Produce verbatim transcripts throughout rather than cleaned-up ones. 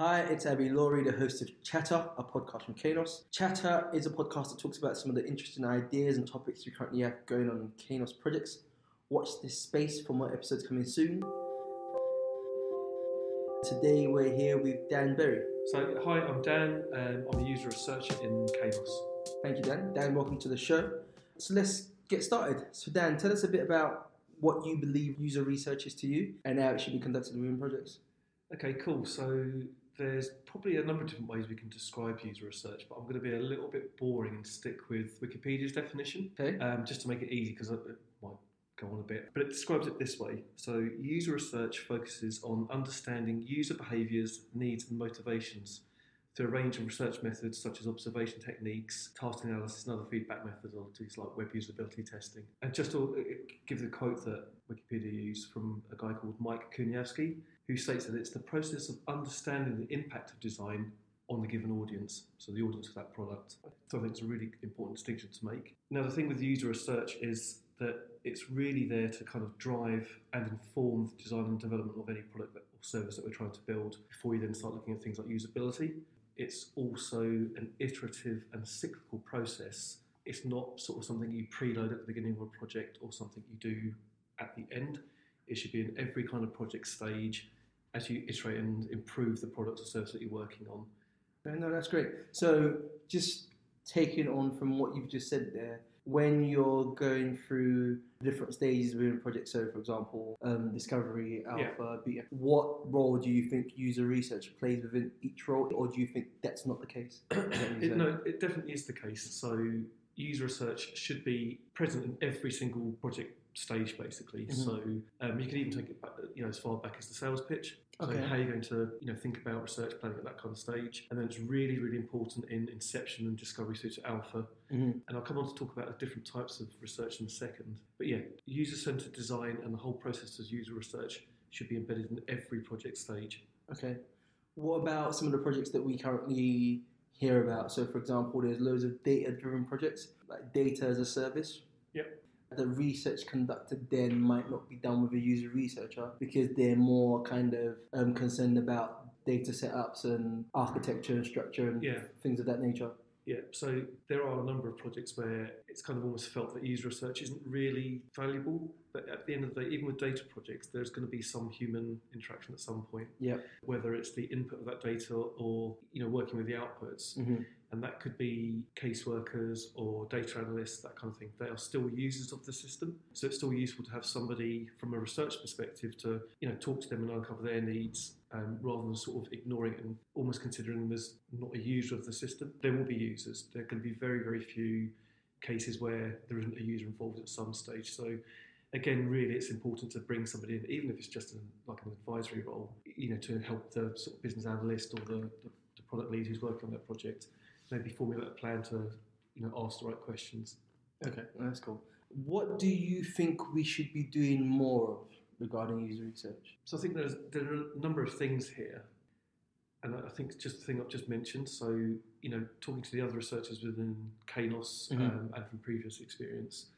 Hi, it's Abby Laurie, the host of Chatter, a podcast from Kainos. Chatter is a podcast that talks about some of the interesting ideas and topics we currently have going on in Kainos projects. Watch this space for more episodes coming soon. Today we're here with Dan Berry. So, hi, I'm Dan. Um, I'm a user researcher in Kainos. Thank you, Dan. Dan, welcome to the show. So let's get started. So Dan, tell us a bit about what you believe user research is to you and how it should be conducted within projects. Okay, cool. So there's probably a number of different ways we can describe user research, but I'm going to be a little bit boring and stick with Wikipedia's definition, okay. um, just to make it easy, because it might go on a bit. But it describes it this way. So user research focuses on understanding user behaviours, needs and motivations through a range of research methods such as observation techniques, task analysis and other feedback methodologies like web usability testing. And just to give the quote that Wikipedia used from a guy called Mike Kuniavsky, who states that it's the process of understanding the impact of design on the given audience, so the audience for that product. So I think it's a really important distinction to make. Now, the thing with user research is that it's really there to kind of drive and inform the design and development of any product or service that we're trying to build before you then start looking at things like usability. It's also an iterative and cyclical process. It's not sort of something you preload at the beginning of a project or something you do at the end. It should be in every kind of project stage as you iterate and improve the product or service that you're working on. No, that's great. So just taking on from what you've just said there, when you're going through different stages within a project, so for example, um, discovery, alpha, yeah. beta, what role do you think user research plays within each role, or do you think that's not the case? it, no, it definitely is the case. So user research should be present in every single project stage, basically. Mm-hmm. So um, you can even take it back, you know, as far back as the sales pitch. So okay. How you're going to, you know, think about research planning at that kind of stage, and then it's really, really important in inception and discovery through to alpha. Mm-hmm. And I'll come on to talk about the different types of research in a second. But yeah, user-centered design and the whole process of user research should be embedded in every project stage. Okay. What about some of the projects that we currently hear about? So, for example, there's loads of data-driven projects, like data as a service. Yep. The research conducted then might not be done with a user researcher because they're more kind of um, concerned about data setups and architecture and structure and yeah. things of that nature. Yeah, so there are a number of projects where it's kind of almost felt that user research isn't really valuable, but at the end of the day, even with data projects, there's going to be some human interaction at some point. Yeah. Whether it's the input of that data or, you know, working with the outputs. Mm-hmm. And that could be caseworkers or data analysts, that kind of thing. They are still users of the system. So it's still useful to have somebody from a research perspective to, you know, talk to them and uncover their needs um, rather than sort of ignoring it and almost considering them as not a user of the system. There will be users. There can be very, very few cases where there isn't a user involved at some stage. So again, really, it's important to bring somebody in, even if it's just an, like an advisory role, you know, to help the sort of business analyst or the, the, the product lead who's working on that project maybe formulate a plan to, you know, ask the right questions. Okay, that's cool. What do you think we should be doing more of regarding user research? So I think there's, there are a number of things here. And I think just the thing I've just mentioned, so, you know, talking to the other researchers within Kainos mm-hmm. um, and from previous experience,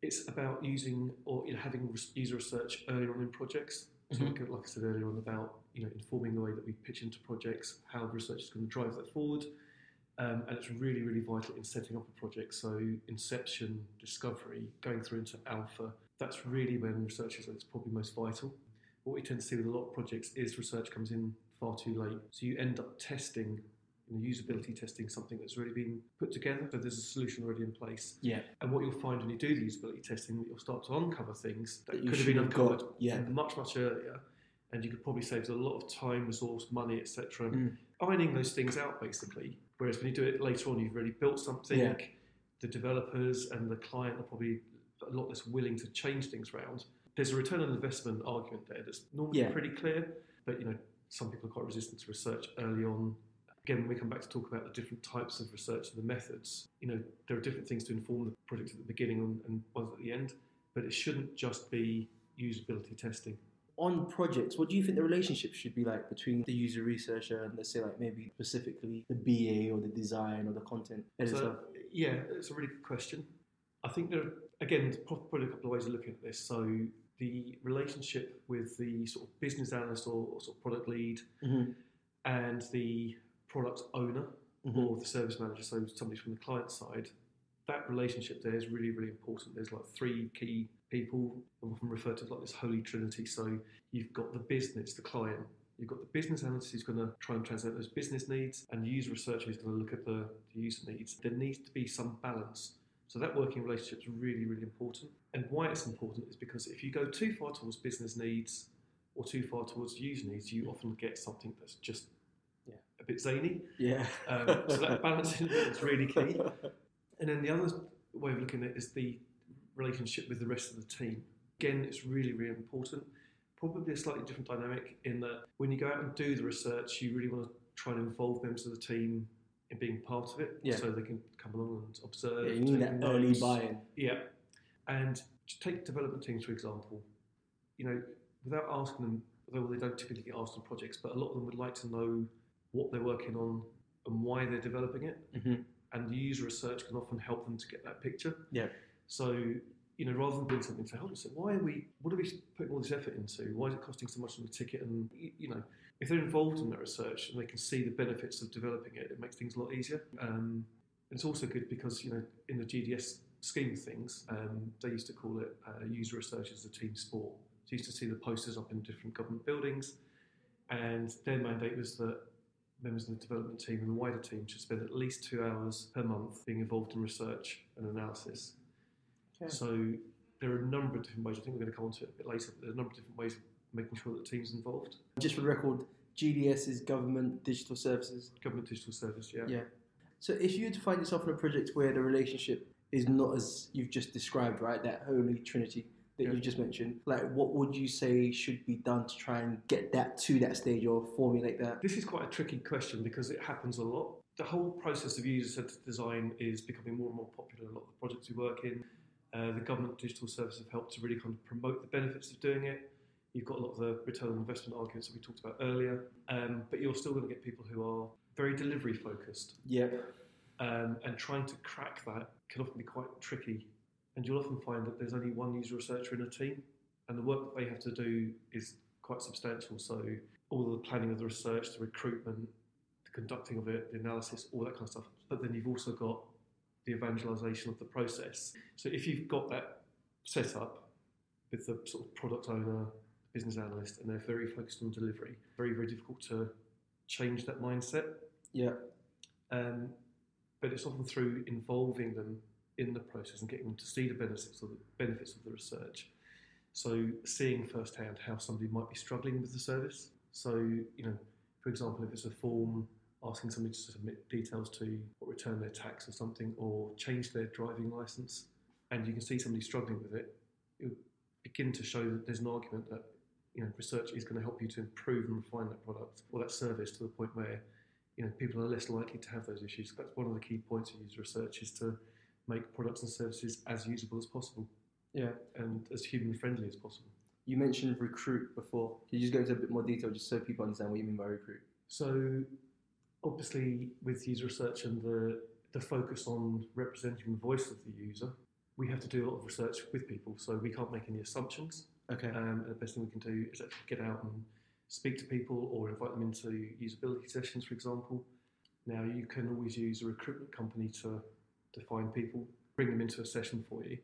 it's about using or, you know, having user research early on in projects. So mm-hmm. like, like I said earlier on about, you know, informing the way that we pitch into projects, how the research is going to drive that forward. Um, and it's really, really vital in setting up a project. So inception, discovery, going through into alpha, that's really when research is it's probably most vital. What we tend to see with a lot of projects is research comes in far too late. So you end up testing, you know, usability testing, something that's already been put together, but there's a solution already in place. Yeah. And what you'll find when you do the usability testing, you'll start to uncover things that, that could have been uncovered got, yeah. much, much earlier. And you could probably save a lot of time, resource, money, et cetera. Mm. Ironing those things out, basically. Whereas when you do it later on, you've already built something. Yeah. The developers and the client are probably a lot less willing to change things around. There's a return on investment argument there that's normally yeah. pretty clear, but you know, some people are quite resistant to research early on. Again, when we come back to talk about the different types of research and the methods, you know, there are different things to inform the project at the beginning and ones at the end, but it shouldn't just be usability testing. On projects, what do you think the relationship should be like between the user researcher and, let's say, like maybe specifically the B A or the design or the content editor? So, yeah, it's a really good question. I think there are, again, probably a couple of ways of looking at this. So the relationship with the sort of business analyst or, or sort of product lead mm-hmm. and the product owner mm-hmm. or the service manager, so somebody from the client side, that relationship there is really, really important. There's like three key people, often referred to as like this holy trinity. So you've got the business, the client, you've got the business analyst who's going to try and translate those business needs, and user researcher who's going to look at the, the user needs. There needs to be some balance. So that working relationship is really, really important. And why it's important is because if you go too far towards business needs or too far towards user needs, you often get something that's just yeah. a bit zany. Yeah. Um, so that balancing is really key. And then the other way of looking at it is the relationship with the rest of the team. Again, it's really, really important. Probably a slightly different dynamic in that when you go out and do the research, you really want to try and involve members of the team in being part of it, yeah. so they can come along and observe. Yeah, you need that early buy-in. Yeah. And take development teams, for example. You know, without asking them, although they don't typically ask on projects, but a lot of them would like to know what they're working on and why they're developing it. Mm-hmm. And the user research can often help them to get that picture. Yeah. So, you know, rather than doing something to help us, why are we, what are we putting all this effort into? Why is it costing so much on the ticket? And, you know, if they're involved in that research and they can see the benefits of developing it, it makes things a lot easier. Um, and it's also good because, you know, in the G D S scheme of things, um, they used to call it uh, user research as a team sport. So you used to see the posters up in different government buildings, and their mandate was that members of the development team and the wider team should spend at least two hours per month being involved in research and analysis. Okay. So there are a number of different ways, I think we're going to come on to it a bit later, but there are a number of different ways of making sure that the team's involved. Just for the record, G D S is Government Digital Services? Government Digital Service, yeah. Yeah. So if you were to find yourself in a project where the relationship is not as you've just described, right, that holy trinity that yeah. you just mentioned, like what would you say should be done to try and get that to that stage or formulate that? This is quite a tricky question because it happens a lot. The whole process of user-centered design is becoming more and more popular in a lot of the projects we work in. Uh, the government digital services have helped to really kind of promote the benefits of doing it. You've got a lot of the return on investment arguments that we talked about earlier, um, but you're still going to get people who are very delivery focused. Yeah. Um, and trying to crack that can often be quite tricky. And you'll often find that there's only one user researcher in a team, and the work that they have to do is quite substantial. So all of the planning of the research, the recruitment, the conducting of it, the analysis, all that kind of stuff. But then you've also got the evangelization of the process. So if you've got that set up with the sort of product owner, business analyst, and they're very focused on delivery, very, very difficult to change that mindset. Yeah. Um, but it's often through involving them in the process and getting them to see the benefits of the benefits of the research. So seeing firsthand how somebody might be struggling with the service. So, you know, for example, if it's a form asking somebody to submit details to or return their tax or something or change their driving licence, and you can see somebody struggling with it, it will begin to show that there's an argument that, you know, research is going to help you to improve and refine that product or that service to the point where, you know, people are less likely to have those issues. That's one of the key points of user research, is to make products and services as usable as possible. Yeah. And as human-friendly as possible. You mentioned recruit before. Can you just go into a bit more detail just so people understand what you mean by recruit? So obviously, with user research and the, the focus on representing the voice of the user, we have to do a lot of research with people, so we can't make any assumptions. Okay. Um, and the best thing we can do is actually get out and speak to people or invite them into usability sessions, for example. Now, you can always use a recruitment company to to find people, bring them into a session for you,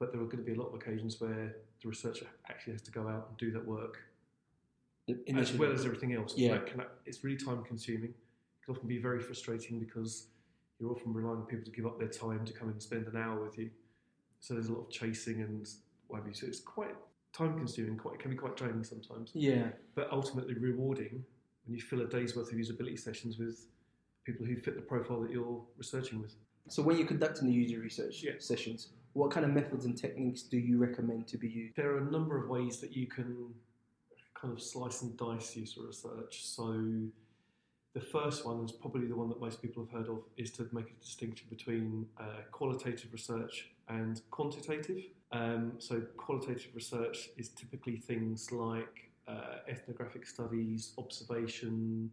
but there are going to be a lot of occasions where the researcher actually has to go out and do that work initially, as well as everything else. Yeah. That can, it's really time-consuming. It can often be very frustrating because you're often relying on people to give up their time to come and spend an hour with you. So there's a lot of chasing and what have you. So it's quite time-consuming, quite, it can be quite draining sometimes. Yeah. But ultimately rewarding when you fill a day's worth of usability sessions with people who fit the profile that you're researching with. So when you're conducting the user research yeah. sessions, what kind of methods and techniques do you recommend to be used? There are a number of ways that you can kind of slice and dice user research. So the first one is probably the one that most people have heard of, is to make a distinction between uh, qualitative research and quantitative. Um, so qualitative research is typically things like uh, ethnographic studies, observation,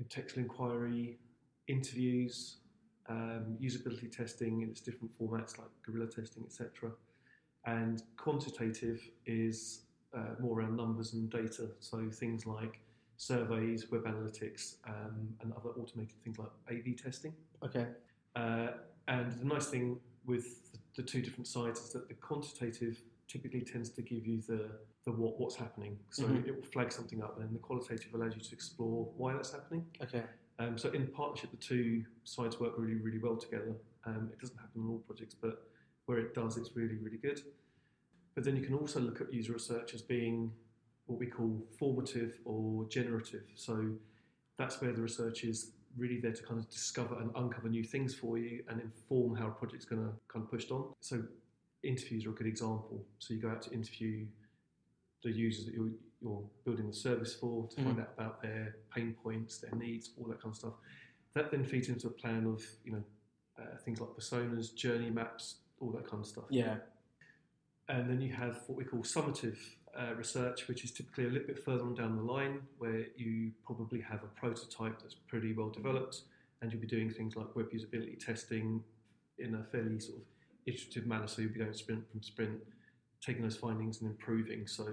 contextual inquiry, interviews, Um, usability testing in its different formats like guerrilla testing, et cetera. And quantitative is uh, more around numbers and data, so things like surveys, web analytics, um, and other automated things like A V testing. Okay. Uh, and the nice thing with the two different sides is that the quantitative typically tends to give you the, the what, what's happening. So mm-hmm. it will flag something up, and then the qualitative allows you to explore why that's happening. Okay. Um, so in partnership, the two sides work really, really well together. Um, it doesn't happen on all projects, but where it does, it's really, really good. But then you can also look at user research as being what we call formative or generative. So that's where the research is really there to kind of discover and uncover new things for you and inform how a project's going to kind of push on. So interviews are a good example. So you go out to interview the users that you're, you're building the service for to mm. find out about their pain points, their needs, all that kind of stuff. That then feeds into a plan of, you know, uh, things like personas, journey maps, all that kind of stuff. Yeah. And then you have what we call summative uh, research, which is typically a little bit further on down the line, where you probably have a prototype that's pretty well developed, and you'll be doing things like web usability testing in a fairly sort of iterative manner. So you'll be going sprint from sprint, taking those findings and improving. So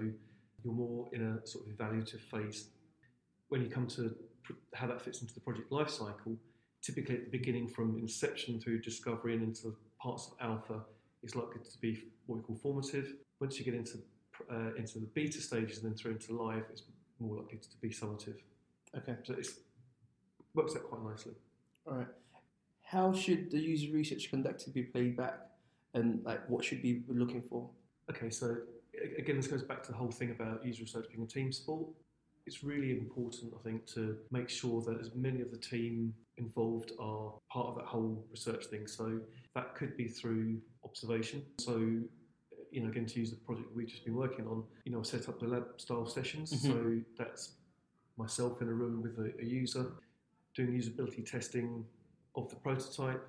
you're more in a sort of evaluative phase. When you come to pr- how that fits into the project lifecycle, typically at the beginning from inception through discovery and into parts of alpha, it's likely to be what we call formative. Once you get into uh, into the beta stages and then through into live, it's more likely to be summative. Okay. So it works out quite nicely. All right. How should the user research conducted be played back, and like what should we be looking for? Okay. So again, this goes back to the whole thing about user research being a team sport. It's really important, I think, to make sure that as many of the team involved are part of that whole research thing. So that could be through observation. So, you know, again, to use the project that we've just been working on, you know, I set up the lab-style sessions. Mm-hmm. So that's myself in a room with a, a user doing usability testing of the prototype.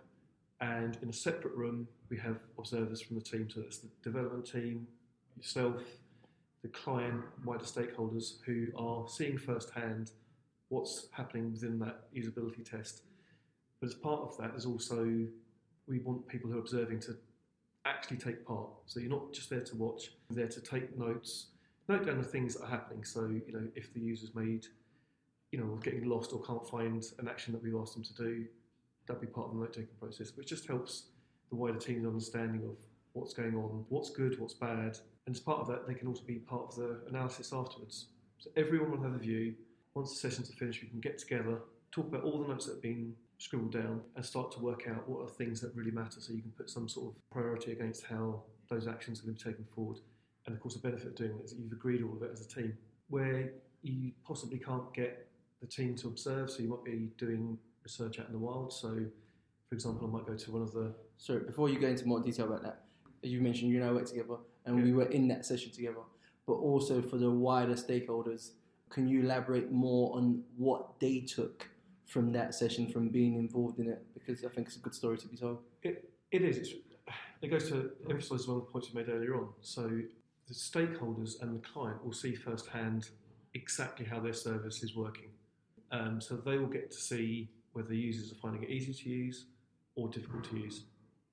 And in a separate room, we have observers from the team. So that's the development team, yourself, the client, wider stakeholders who are seeing firsthand what's happening within that usability test. But as part of that, there's also, we want people who are observing to actually take part. So you're not just there to watch, you're there to take notes, note down the things that are happening. So, you know, if the user's made, you know, getting lost or can't find an action that we've asked them to do, that'd be part of the note-taking process, which just helps the wider team's understanding of what's going on, what's good, what's bad. And as part of that, they can also be part of the analysis afterwards. So everyone will have a view. Once the sessions are finished, we can get together, talk about all the notes that have been scribbled down and start to work out what are things that really matter, so you can put some sort of priority against how those actions are going to be taken forward. And of course, the benefit of doing that is that you've agreed all of it as a team. Where you possibly can't get the team to observe, so you might be doing research out in the wild. So, for example, I might go to one of the... Sorry, before you go into more detail about that, you mentioned you and I work together, and yeah. we were in that session together. But also for the wider stakeholders, can you elaborate more on what they took from that session, from being involved in it? Because I think it's a good story to be told. It, it is. It's, it goes to emphasise one of the points you made earlier on. So the stakeholders and the client will see firsthand exactly how their service is working. Um, so they will get to see whether users are finding it easy to use or difficult to use.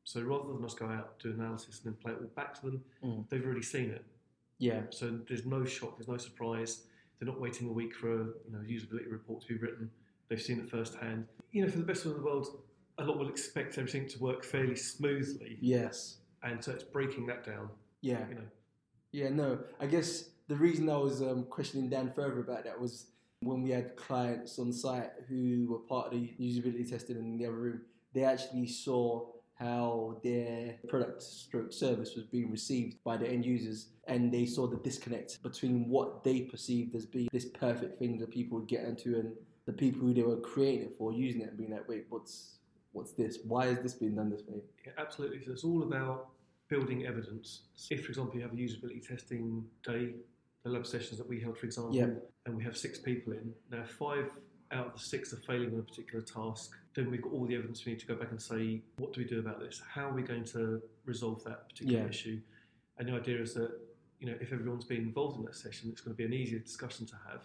So rather than us go out, do analysis, and then play it all back to them, mm. they've already seen it. Yeah. So there's no shock, there's no surprise. They're not waiting a week for a you know, usability report to be written. They've seen it firsthand. You know, for the best one in the world, a lot will expect everything to work fairly smoothly. Yes. And so it's breaking that down. Yeah. You know. Yeah, no. I guess the reason I was um, questioning Dan further about that was when we had clients on site who were part of the usability testing in the other room, they actually saw how their product stroke service was being received by the end users, and they saw the disconnect between what they perceived as being this perfect thing that people would get into and the people who they were creating it for using it and being like, wait, what's what's this? Why is this being done this way? Yeah, absolutely. So it's all about building evidence. If, for example, you have a usability testing day, the lab sessions that we held, for example, yeah. and we have six people in, now five out of the six are failing on a particular task, then we've got all the evidence we need to go back and say, what do we do about this? How are we going to resolve that particular yeah. issue? And the idea is that, you know, if everyone's been involved in that session, it's going to be an easier discussion to have,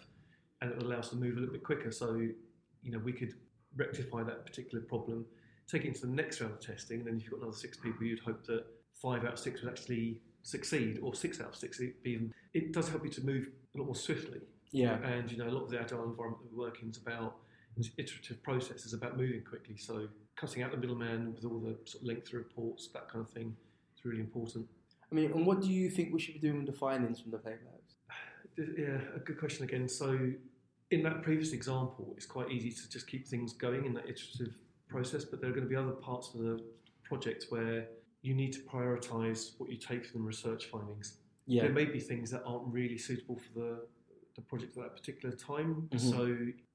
and it allows us to move a little bit quicker. So, you know, we could rectify that particular problem, take it to the next round of testing, and then if you've got another six people, you'd hope that five out of six would actually succeed, or six out of six even. It does help you to move a lot more swiftly. Yeah. And, you know, a lot of the agile environment that we work in is about iterative processes, about moving quickly. So cutting out the middleman with all the sort of length reports, that kind of thing, is really important. I mean, and what do you think we should be doing with the findings from the playbacks? Yeah, a good question again. So in that previous example, it's quite easy to just keep things going in that iterative process, but there are going to be other parts of the project where you need to prioritise what you take from the research findings. Yeah. There may be things that aren't really suitable for the, the project at that particular time. Mm-hmm. So,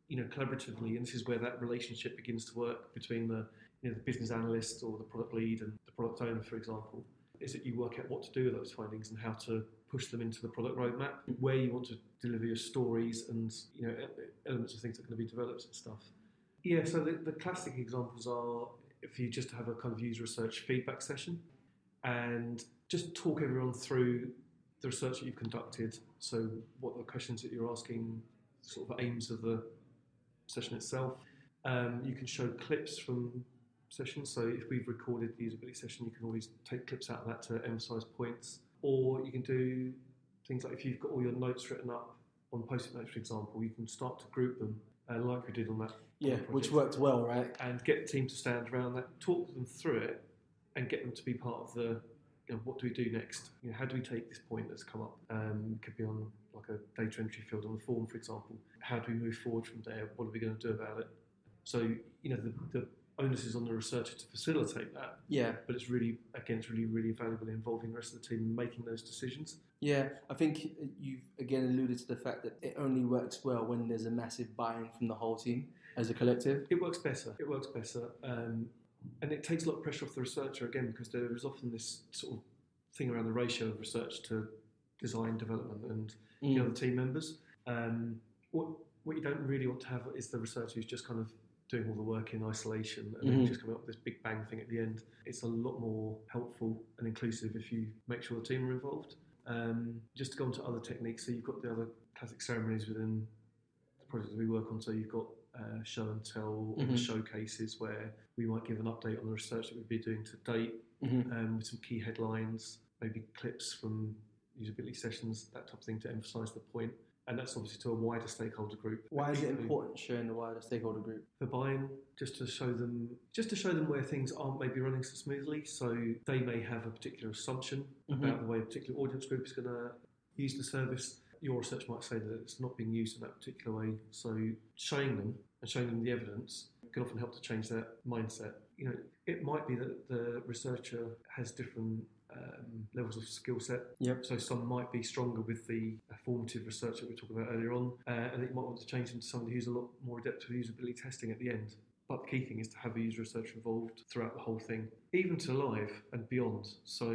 you know, collaboratively, and this is where that relationship begins to work between the, you know, the business analyst or the product lead and the product owner, for example, is that you work out what to do with those findings and how to push them into the product roadmap, where you want to deliver your stories and, you know, elements of things that are going to be developed and stuff. Yeah, so the, the classic examples are if you just have a kind of user research feedback session and just talk everyone through the research that you've conducted, so what are the questions that you're asking, sort of aims of the session itself. Um, you can show clips from sessions, so if we've recorded the usability session, you can always take clips out of that to emphasise points. Or you can do things like if you've got all your notes written up on Post-it notes, for example, you can start to group them, uh, like we did on that. Yeah, project, which worked well, right? And get the team to stand around that, talk them through it, and get them to be part of the, you know, what do we do next? You know, how do we take this point that's come up? Um, it could be on like a data entry field on the form, for example. How do we move forward from there? What are we going to do about it? So, you know, the, the onus is on the researcher to facilitate that. Yeah. But it's really, again, it's really, really valuable involving the rest of the team in making those decisions. Yeah, I think you've, again, alluded to the fact that it only works well when there's a massive buy-in from the whole team as a collective. It works better. It works better. Um, and it takes a lot of pressure off the researcher, again, because there is often this sort of thing around the ratio of research to design, development, and mm. the other team members. Um, what, what you don't really want to have is the researcher who's just kind of doing all the work in isolation and mm-hmm. then just coming up with this big bang thing at the end. It's a lot more helpful and inclusive if you make sure the team are involved. Um, just to go on to other techniques, so you've got the other classic ceremonies within the projects we work on, so you've got uh, show and tell mm-hmm. or showcases where we might give an update on the research that we've been doing to date mm-hmm. um, with some key headlines, maybe clips from usability sessions, that type of thing to emphasise the point. And that's obviously to a wider stakeholder group. Why is it important showing the wider stakeholder group? The buy-in, just to show them, just to show them where things aren't maybe running so smoothly. So they may have a particular assumption mm-hmm. about the way a particular audience group is going to use the service. Your research might say that it's not being used in that particular way. So showing them and showing them the evidence can often help to change that mindset. You know, it might be that the researcher has different Um, levels of skill set. Yep. So some might be stronger with the formative research that we were talking about earlier on, uh, and you might want to change them to somebody who's a lot more adept with usability testing at the end. But the key thing is to have a user researcher involved throughout the whole thing, even to live and beyond. So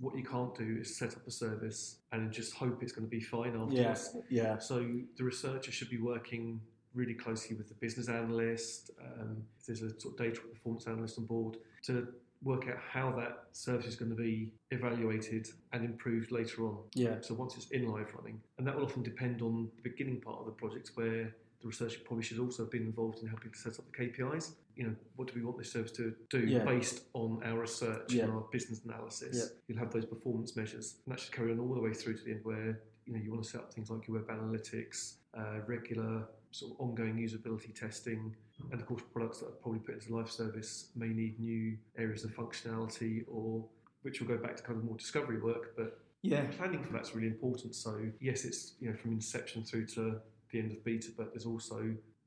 what you can't do is set up a service and just hope it's going to be fine afterwards. Yeah. Yeah. So the researcher should be working really closely with the business analyst, um, if there's a sort of data performance analyst on board, to work out how that service is going to be evaluated and improved later on. Yeah. So once it's in live running, and that will often depend on the beginning part of the project where the researcher probably should also have been involved in helping to set up the K P Is. You know, what do we want this service to do yeah. based on our research yeah. and our business analysis? Yeah. You'll have those performance measures, and that should carry on all the way through to the end where, you know, you want to set up things like your web analytics, uh, regular sort of ongoing usability testing, and of course products that are probably put into live service may need new areas of functionality, or which will go back to kind of more discovery work, but yeah, planning for that's really important. So yes, it's, you know, from inception through to the end of beta, but there's also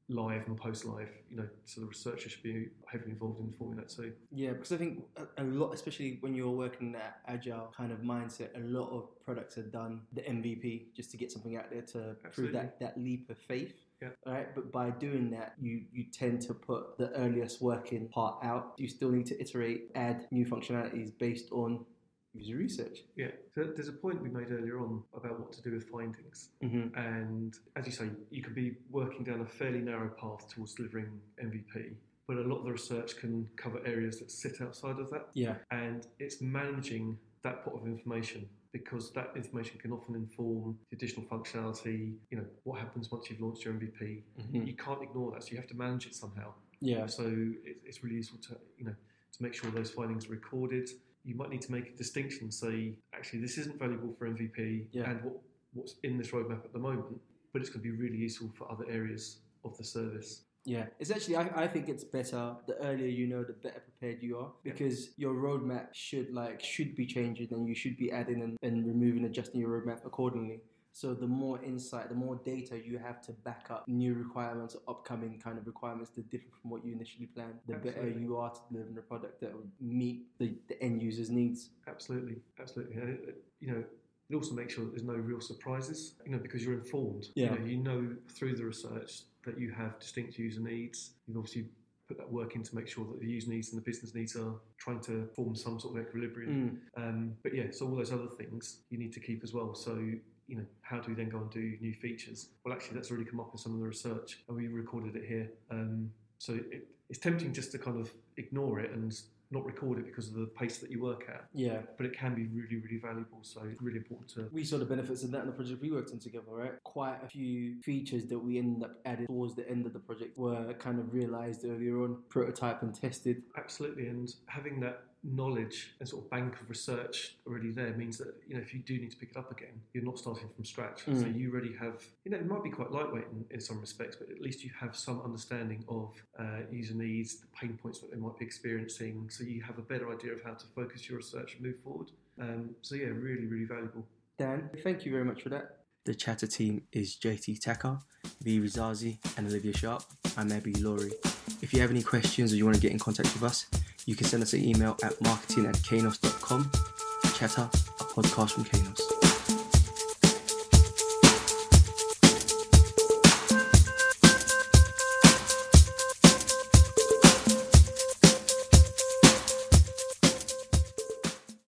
live and post-live, you know, so the researcher should be heavily involved in forming that too. Yeah, because I think a lot, especially when you're working in that agile kind of mindset, a lot of products are done, the M V P, just to get something out there to Absolutely. Prove that, that leap of faith. Yeah. All right, but by doing that, you, you tend to put the earliest working part out. You still need to iterate, add new functionalities based on user research. Yeah, so there's a point we made earlier on about what to do with findings. Mm-hmm. And as you say, you could be working down a fairly narrow path towards delivering M V P, but a lot of the research can cover areas that sit outside of that. Yeah. And it's managing that pot of information, because that information can often inform the additional functionality, you know, what happens once you've launched your M V P. Mm-hmm. You can't ignore that, so you have to manage it somehow. Yeah. So it, it's really useful to, you know, to make sure those findings are recorded. You might need to make a distinction, say, actually, this isn't valuable for M V P yeah. and what, what's in this roadmap at the moment. but it's going to be really useful for other areas of the service. Yeah, it's actually, I, I think it's better, the earlier you know, the better prepared you are, because yeah. your roadmap should like should be changing, and you should be adding and, and removing, adjusting your roadmap accordingly. So the more insight, the more data you have to back up new requirements or upcoming kind of requirements that differ from what you initially planned, the absolutely. Better you are to deliver a product that will meet the, the end user's needs. Absolutely, absolutely. You know, and also make sure that there's no real surprises, you know, because you're informed. Yeah. You know, you know through the research that you have distinct user needs. You've obviously put that work in to make sure that the user needs and the business needs are trying to form some sort of equilibrium. Mm. Um, but yeah, so all those other things you need to keep as well. So, you know, how do we then go and do new features? Well, actually, that's already come up in some of the research, and we recorded it here. Um, so it, it's tempting just to kind of ignore it and not record it because of the pace that you work at. Yeah. But it can be really, really valuable. So it's really important to... We saw the benefits of that in the project we worked on together, right? Quite a few features that we ended up adding towards the end of the project were kind of realised earlier on, prototyped and tested. Absolutely. And having that knowledge and sort of bank of research already there means that, you know, if you do need to pick it up again, you're not starting from scratch. Mm. So you already have, you know, it might be quite lightweight in, in some respects, but at least you have some understanding of uh, user needs, the pain points that they might be experiencing, so you have a better idea of how to focus your research and move forward. Um, so yeah, really, really valuable. Dan, thank you very much for that. The Chatter team is J T Taka, V Rizazi and Olivia Sharp. I'm Abby Laurie. If you have any questions or you want to get in contact with us, you can send us an email at marketing at kainos dot com. Chatter, a podcast from Kainos.